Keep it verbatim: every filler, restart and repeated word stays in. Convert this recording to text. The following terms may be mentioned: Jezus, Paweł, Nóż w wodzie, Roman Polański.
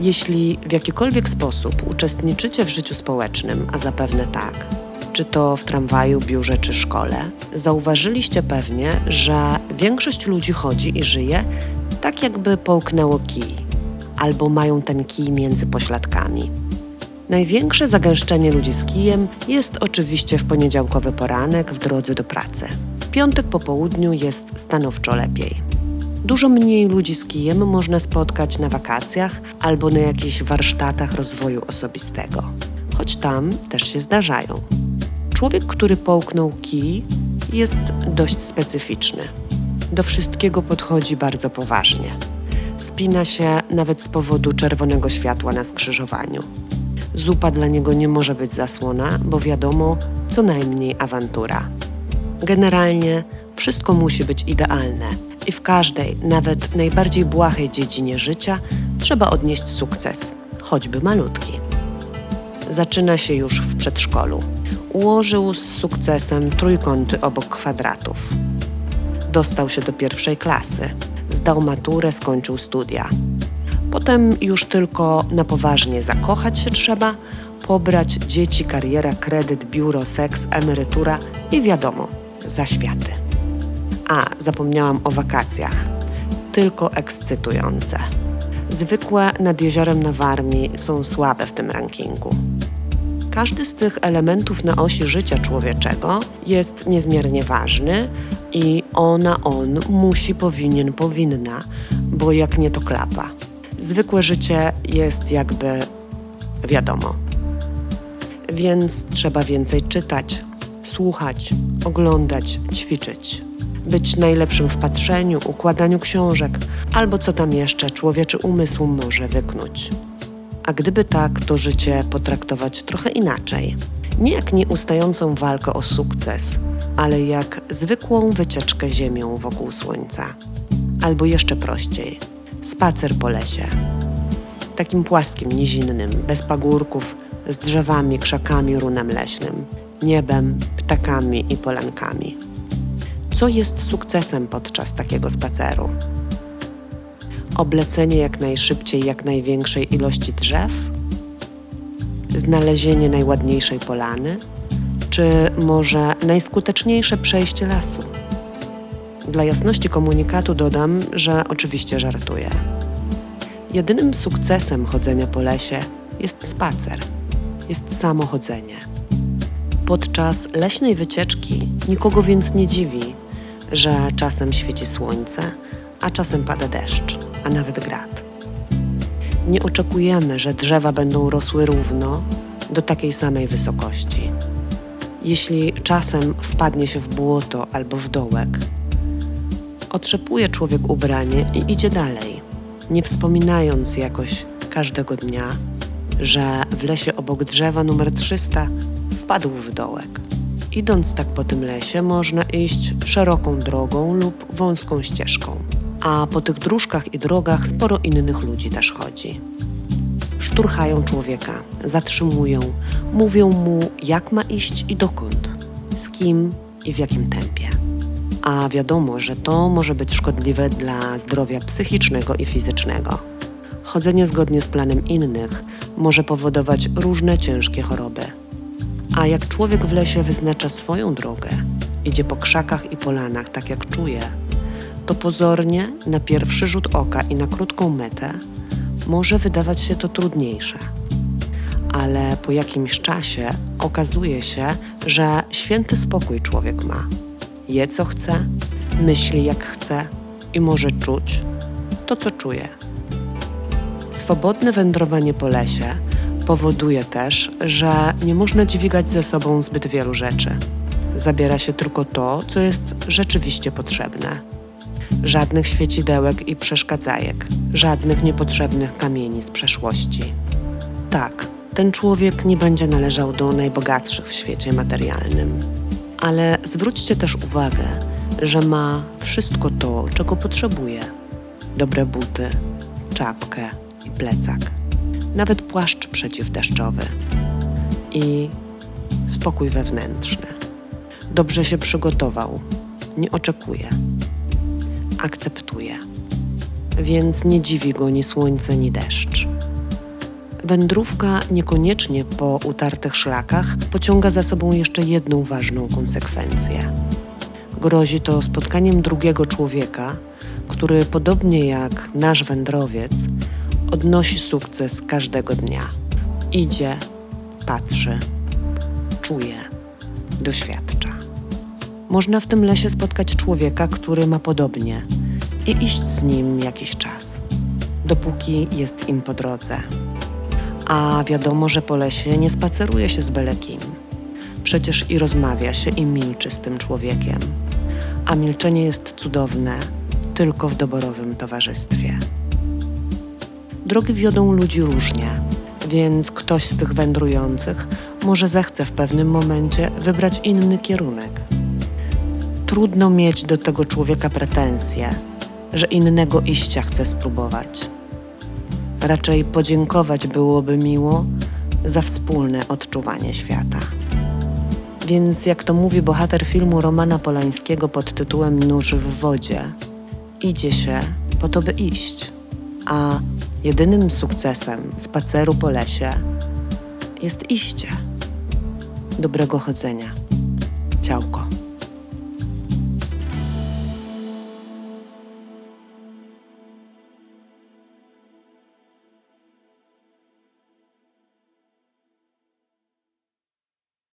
Jeśli w jakikolwiek sposób uczestniczycie w życiu społecznym, a zapewne tak, czy to w tramwaju, biurze czy szkole, zauważyliście pewnie, że większość ludzi chodzi i żyje tak, jakby połknęło kij, albo mają ten kij między pośladkami. Największe zagęszczenie ludzi z kijem jest oczywiście w poniedziałkowy poranek w drodze do pracy. W piątek po południu jest stanowczo lepiej. Dużo mniej ludzi z kijem można spotkać na wakacjach albo na jakichś warsztatach rozwoju osobistego, choć tam też się zdarzają. Człowiek, który połknął kij, jest dość specyficzny. Do wszystkiego podchodzi bardzo poważnie. Spina się nawet z powodu czerwonego światła na skrzyżowaniu. Zupa dla niego nie może być zasłona, bo wiadomo, co najmniej awantura. Generalnie wszystko musi być idealne i w każdej, nawet najbardziej błahej dziedzinie życia trzeba odnieść sukces, choćby malutki. Zaczyna się już w przedszkolu. Ułożył z sukcesem trójkąty obok kwadratów. Dostał się do pierwszej klasy. Zdał maturę, skończył studia. Potem już tylko na poważnie zakochać się trzeba, pobrać dzieci, kariera, kredyt, biuro, seks, emerytura i wiadomo, zaświaty. A, zapomniałam o wakacjach. Tylko ekscytujące. Zwykłe nad jeziorem na Warmii są słabe w tym rankingu. Każdy z tych elementów na osi życia człowieczego jest niezmiernie ważny i ona, on musi, powinien, powinna, bo jak nie to klapa. Zwykłe życie jest jakby wiadomo. Więc trzeba więcej czytać, słuchać, oglądać, ćwiczyć. Być najlepszym w patrzeniu, układaniu książek albo co tam jeszcze człowieczy umysł może wyknąć. A gdyby tak, to życie potraktować trochę inaczej. Nie jak nieustającą walkę o sukces, ale jak zwykłą wycieczkę ziemią wokół słońca. Albo jeszcze prościej – spacer po lesie. Takim płaskim, nizinnym, bez pagórków, z drzewami, krzakami, runem leśnym, niebem, ptakami i polankami. Co jest sukcesem podczas takiego spaceru? Oblecenie jak najszybciej, jak największej ilości drzew? Znalezienie najładniejszej polany? Czy może najskuteczniejsze przejście lasu? Dla jasności komunikatu dodam, że oczywiście żartuję. Jedynym sukcesem chodzenia po lesie jest spacer, jest samo chodzenie. Podczas leśnej wycieczki nikogo więc nie dziwi, że czasem świeci słońce, a czasem pada deszcz, a nawet grad. Nie oczekujemy, że drzewa będą rosły równo, do takiej samej wysokości. Jeśli czasem wpadnie się w błoto albo w dołek, otrzepuje człowiek ubranie i idzie dalej, nie wspominając jakoś każdego dnia, że w lesie obok drzewa numer trzysta wpadł w dołek. Idąc tak po tym lesie można iść szeroką drogą lub wąską ścieżką, a po tych dróżkach i drogach sporo innych ludzi też chodzi. Szturchają człowieka, zatrzymują, mówią mu, jak ma iść i dokąd, z kim i w jakim tempie. A wiadomo, że to może być szkodliwe dla zdrowia psychicznego i fizycznego. Chodzenie zgodnie z planem innych może powodować różne ciężkie choroby. A jak człowiek w lesie wyznacza swoją drogę, idzie po krzakach i polanach tak jak czuje, to pozornie na pierwszy rzut oka i na krótką metę może wydawać się to trudniejsze. Ale po jakimś czasie okazuje się, że święty spokój człowiek ma. Je co chce, myśli jak chce i może czuć to, co czuje. Swobodne wędrowanie po lesie powoduje też, że nie można dźwigać ze sobą zbyt wielu rzeczy. Zabiera się tylko to, co jest rzeczywiście potrzebne. Żadnych świecidełek i przeszkadzajek, żadnych niepotrzebnych kamieni z przeszłości. Tak, ten człowiek nie będzie należał do najbogatszych w świecie materialnym. Ale zwróćcie też uwagę, że ma wszystko to, czego potrzebuje. Dobre buty, czapkę i plecak. Nawet płaszcz przeciwdeszczowy. I spokój wewnętrzny. Dobrze się przygotował. Nie oczekuje. Akceptuje. Więc nie dziwi go ni słońce, ni deszcz. wędrówka niekoniecznie po utartych szlakach pociąga za sobą jeszcze jedną ważną konsekwencję. Grozi to spotkaniem drugiego człowieka, który podobnie jak nasz wędrowiec odnosi sukces każdego dnia. Idzie, patrzy, czuje, doświadcza. Można w tym lesie spotkać człowieka, który ma podobnie i iść z nim jakiś czas, dopóki jest im po drodze. A wiadomo, że po lesie nie spaceruje się z byle kim. Przecież i rozmawia się, i milczy z tym człowiekiem. A milczenie jest cudowne tylko w doborowym towarzystwie. Drogi wiodą ludzi różnie, więc ktoś z tych wędrujących może zechce w pewnym momencie wybrać inny kierunek. Trudno mieć do tego człowieka pretensje, że innego iścia chce spróbować. Raczej podziękować byłoby miło za wspólne odczuwanie świata. Więc jak to mówi bohater filmu Romana Polańskiego pod tytułem Nóż w wodzie, idzie się po to, by iść, a jedynym sukcesem spaceru po lesie jest iście. Dobrego chodzenia. Ciałko.